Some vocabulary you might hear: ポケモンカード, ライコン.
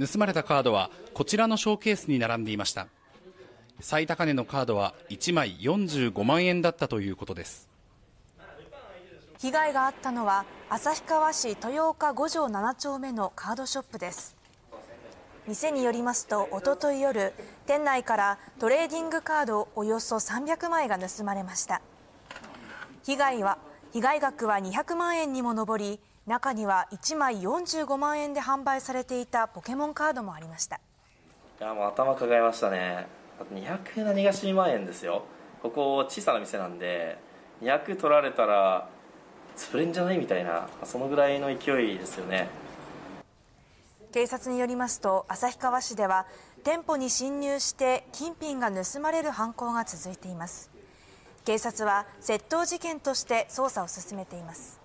盗まれたカードはこちらのショーケースに並んでいました。最高値のカードは1枚45万円だったということです。被害があったのは旭川市豊岡5条7丁目のカードショップです。店によりますと、おととい夜、店内からトレーディングカードおよそ300枚が盗まれました。被害額は200万円にも上り、中には1枚45万円で販売されていたポケモンカードもありました。いや、もう頭抱えましたね。200何がし万円ですよ。ここ小さな店なんで、200取られたら潰れんじゃないみたいな、そのぐらいの勢いですよね。警察によりますと、旭川市では店舗に侵入して金品が盗まれる犯行が続いています。警察は窃盗事件として捜査を進めています。